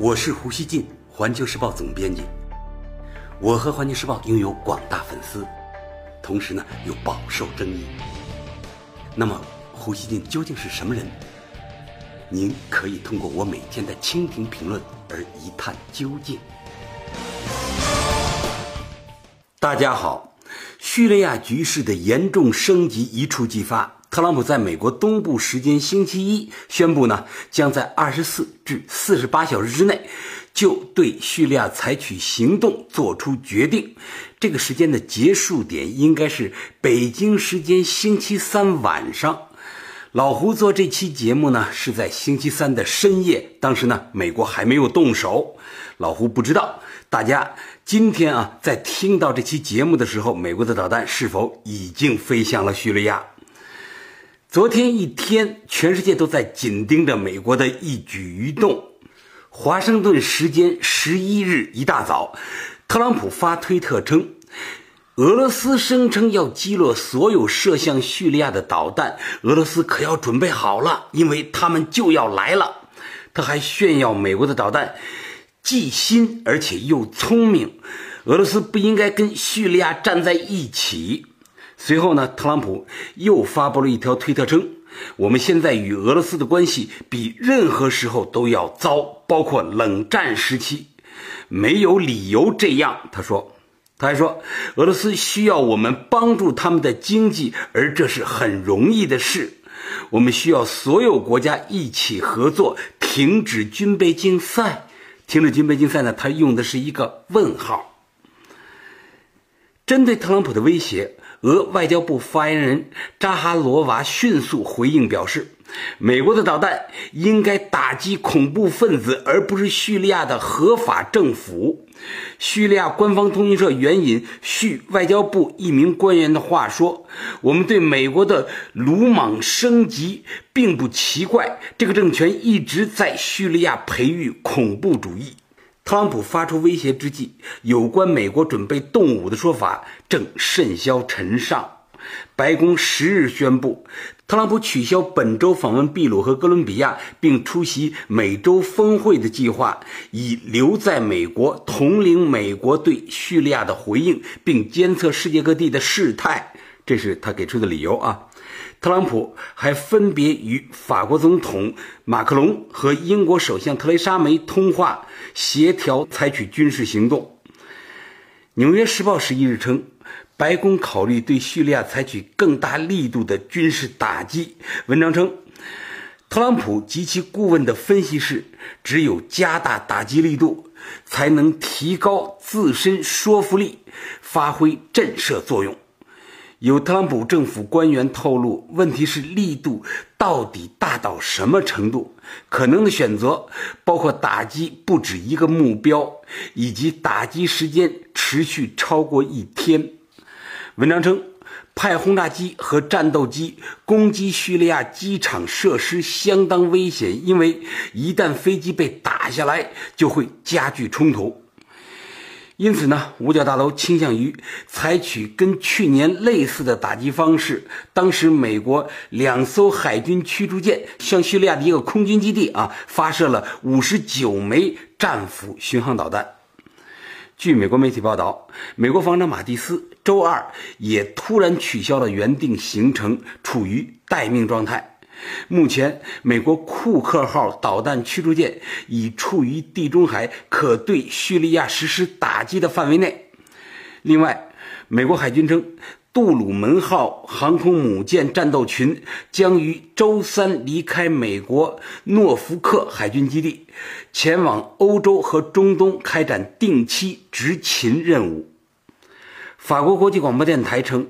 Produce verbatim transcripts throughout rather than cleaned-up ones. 我是胡锡进，环球时报总编辑。我和环球时报拥有广大粉丝，同时呢又饱受争议。那么胡锡进究竟是什么人？您可以通过我每天的蜻蜓评论而一探究竟。大家好，叙利亚局势的严重升级一触即发。特朗普在美国东部时间星期一宣布呢，将在二十四至四十八小时之内就对叙利亚采取行动做出决定。这个时间的结束点应该是北京时间星期三晚上。老胡做这期节目呢，是在星期三的深夜，当时呢，美国还没有动手，老胡不知道。大家今天啊，在听到这期节目的时候，美国的导弹是否已经飞向了叙利亚？昨天一天，全世界都在紧盯着美国的一举一动。华盛顿时间十一日一大早，特朗普发推特称，俄罗斯声称要击落所有射向叙利亚的导弹，俄罗斯可要准备好了，因为他们就要来了。他还炫耀美国的导弹既新而且又聪明，俄罗斯不应该跟叙利亚站在一起。随后呢，特朗普又发布了一条推特称，我们现在与俄罗斯的关系比任何时候都要糟，包括冷战时期，没有理由这样。他说，他还说，俄罗斯需要我们帮助他们的经济，而这是很容易的事。我们需要所有国家一起合作，停止军备竞赛。停止军备竞赛呢，他用的是一个问号。针对特朗普的威胁，俄外交部发言人扎哈罗娃迅速回应表示，美国的导弹应该打击恐怖分子，而不是叙利亚的合法政府。叙利亚官方通讯社援引叙外交部一名官员的话说，我们对美国的鲁莽升级并不奇怪，这个政权一直在叙利亚培育恐怖主义。特朗普发出威胁之际，有关美国准备动武的说法正甚嚣尘上。白宫十日宣布，特朗普取消本周访问秘鲁和哥伦比亚并出席美洲峰会的计划，以留在美国统领美国对叙利亚的回应，并监测世界各地的事态。这是他给出的理由啊。特朗普还分别与法国总统马克龙和英国首相特蕾莎梅通话，协调采取军事行动。纽约时报十一日称，白宫考虑对叙利亚采取更大力度的军事打击。文章称，特朗普及其顾问的分析是，只有加大打击力度，才能提高自身说服力，发挥震慑作用。有特朗普政府官员透露，问题是力度到底大到什么程度？可能的选择包括打击不止一个目标，以及打击时间持续超过一天。文章称，派轰炸机和战斗机攻击叙利亚机场设施相当危险，因为一旦飞机被打下来，就会加剧冲突。因此呢，五角大楼倾向于采取跟去年类似的打击方式。当时美国两艘海军驱逐舰向叙利亚的一个空军基地啊发射了五十九枚战斧巡航导弹。据美国媒体报道，美国防长马蒂斯周二也突然取消了原定行程，处于待命状态。目前美国库克号导弹驱逐舰已处于地中海可对叙利亚实施打击的范围内。另外，美国海军称，杜鲁门号航空母舰战斗群将于周三离开美国诺福克海军基地，前往欧洲和中东开展定期执勤任务。法国国际广播电台称，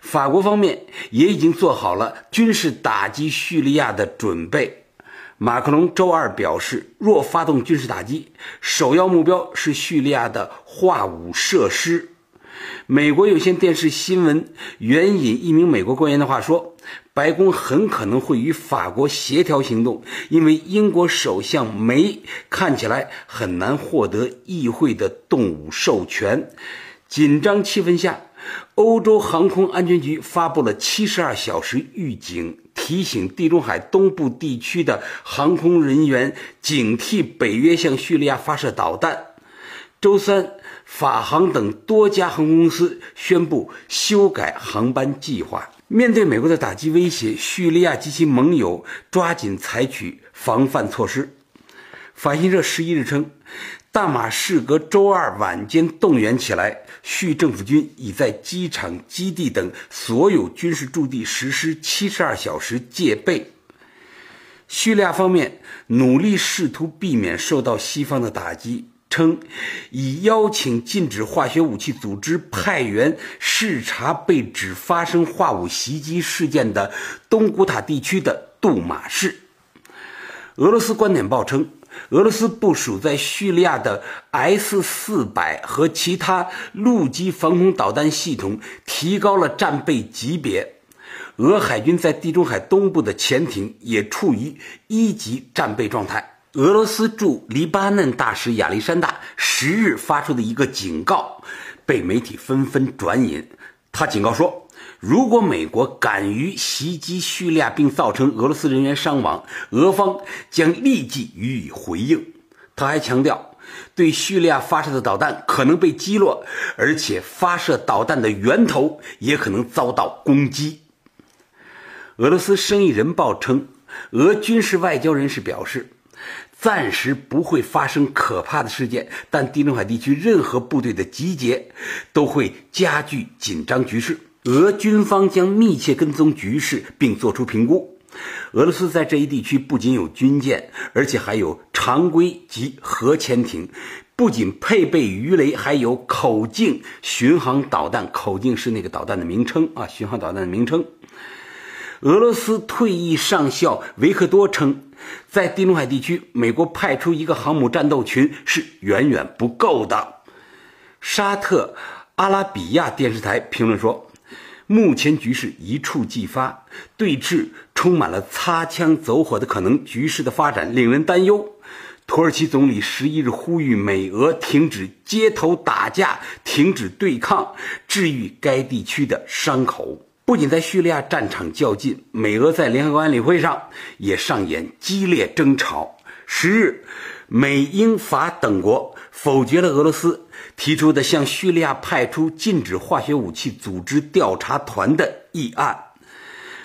法国方面也已经做好了军事打击叙利亚的准备。马克龙周二表示，若发动军事打击，首要目标是叙利亚的化武设施。美国有线电视新闻援引一名美国官员的话说，白宫很可能会与法国协调行动，因为英国首相梅看起来很难获得议会的动武授权。紧张气氛下，欧洲航空安全局发布了七十二小时预警，提醒地中海东部地区的航空人员警惕北约向叙利亚发射导弹。周三，法航等多家航空公司宣布修改航班计划。面对美国的打击威胁，叙利亚及其盟友抓紧采取防范措施。法新社十一日称，大马士革周二晚间动员起来，叙政府军已在机场、基地等所有军事驻地实施七十二小时戒备。叙利亚方面努力试图避免受到西方的打击，称已邀请禁止化学武器组织派员视察被指发生化武袭击事件的东古塔地区的杜马市。俄罗斯观点报称，俄罗斯部署在叙利亚的 S 四百 和其他陆基防空导弹系统提高了战备级别，俄海军在地中海东部的潜艇也处于一级战备状态。俄罗斯驻黎巴嫩大使亚历山大十日发出的一个警告被媒体纷纷转引，他警告说，如果美国敢于袭击叙利亚并造成俄罗斯人员伤亡，俄方将立即予以回应。他还强调，对叙利亚发射的导弹可能被击落，而且发射导弹的源头也可能遭到攻击。俄罗斯生意人报称，俄军事外交人士表示，暂时不会发生可怕的事件，但地中海地区任何部队的集结都会加剧紧张局势。俄军方将密切跟踪局势并作出评估。俄罗斯在这一地区不仅有军舰，而且还有常规及核潜艇，不仅配备鱼雷，还有口径巡航导弹。口径是那个导弹的名称啊，巡航导弹的名称。俄罗斯退役上校维克多称，在地中海地区，美国派出一个航母战斗群是远远不够的。沙特阿拉比亚电视台评论说，目前局势一触即发，对峙充满了擦枪走火的可能，局势的发展令人担忧。土耳其总理十一日呼吁美俄停止街头打架，停止对抗，治愈该地区的伤口。不仅在叙利亚战场较劲，美俄在联合国安理会上也上演激烈争吵。十日，美、英、法等国否决了俄罗斯提出的向叙利亚派出禁止化学武器组织调查团的议案。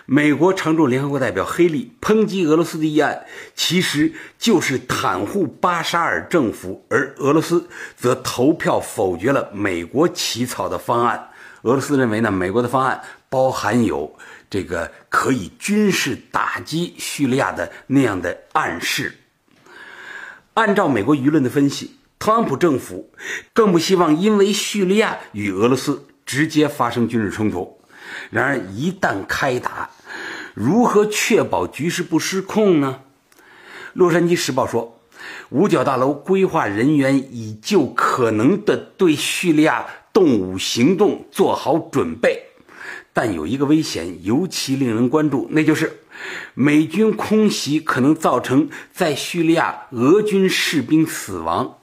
美国常驻联合国代表黑利抨击俄罗斯的议案其实就是袒护巴沙尔政府，而俄罗斯则投票否决了美国起草的方案。俄罗斯认为呢，美国的方案包含有这个可以军事打击叙利亚的那样的暗示。按照美国舆论的分析，特朗普政府更不希望因为叙利亚与俄罗斯直接发生军事冲突。然而一旦开打，如何确保局势不失控呢？洛杉矶时报说，五角大楼规划人员已就可能的对叙利亚动武行动做好准备，但有一个危险尤其令人关注，那就是美军空袭可能造成在叙利亚俄军士兵死亡，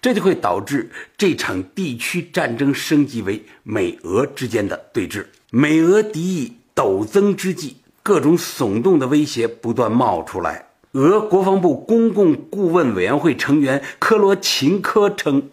这就会导致这场地区战争升级为美俄之间的对峙。美俄敌意陡增之际，各种耸动的威胁不断冒出来。俄国防部公共顾问委员会成员科罗琴科称，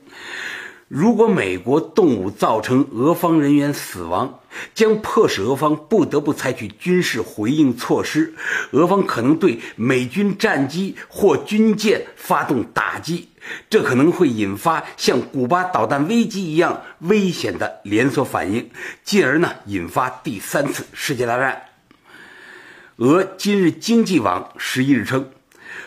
如果美国动武造成俄方人员死亡，将迫使俄方不得不采取军事回应措施，俄方可能对美军战机或军舰发动打击，这可能会引发像古巴导弹危机一样危险的连锁反应，进而呢引发第三次世界大战。俄今日经济网十一日称，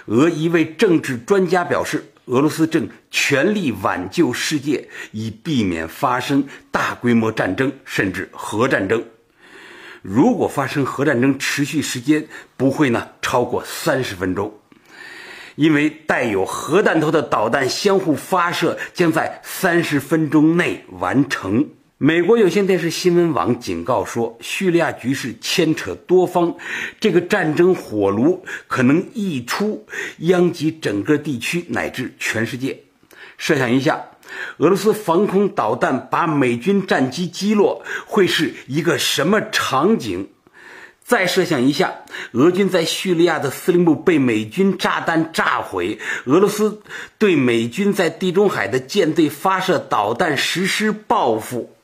俄一位政治专家表示，俄罗斯正全力挽救世界，以避免发生大规模战争，甚至核战争。如果发生核战争，持续时间不会呢超过三十分钟，因为带有核弹头的导弹相互发射将在三十分钟内完成。美国有线电视新闻网警告说，叙利亚局势牵扯多方，这个战争火炉可能溢出，殃及整个地区乃至全世界。设想一下，俄罗斯防空导弹把美军战机击落，会是一个什么场景？再设想一下，俄军在叙利亚的司令部被美军炸弹炸毁，俄罗斯对美军在地中海的舰队发射导弹实施报复，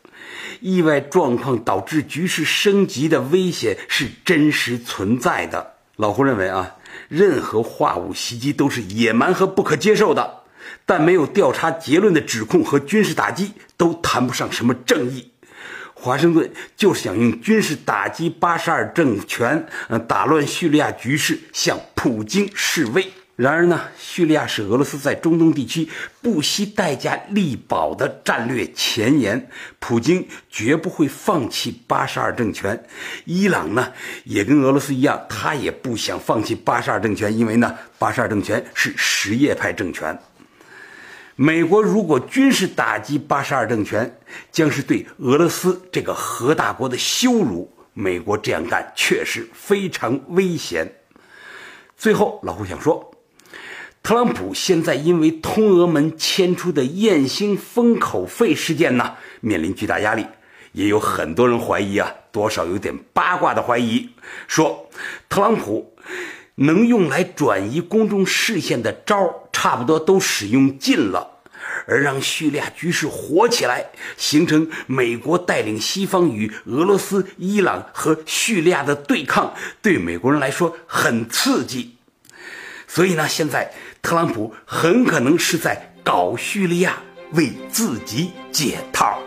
意外状况导致局势升级的危险是真实存在的。老胡认为啊，任何化武袭击都是野蛮和不可接受的。 但没有调查结论的指控和军事打击都谈不上什么正义。华盛顿就是想用军事打击巴沙尔政权，呃，打乱叙利亚局势，向普京示威。然而呢，叙利亚是俄罗斯在中东地区不惜代价力保的战略前沿，普京绝不会放弃巴沙尔政权。伊朗呢，也跟俄罗斯一样，他也不想放弃巴沙尔政权，因为呢，巴沙尔政权是什叶派政权。 美国如果军事打击巴沙尔政权，将是对俄罗斯这个核大国的羞辱。美国这样干确实非常危险。最后，老胡想说，特朗普现在因为通俄门牵出的燕兴封口费事件呢，面临巨大压力。也有很多人怀疑啊，多少有点八卦的怀疑，说特朗普能用来转移公众视线的招 差不多都使用尽了，而让叙利亚局势火起来，形成美国带领西方与俄罗斯、伊朗和叙利亚的对抗，对美国人来说很刺激。所以呢，现在特朗普很可能是在搞叙利亚，为自己解套。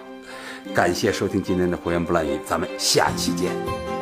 感谢收听今天的《胡言不乱语》，咱们下期见。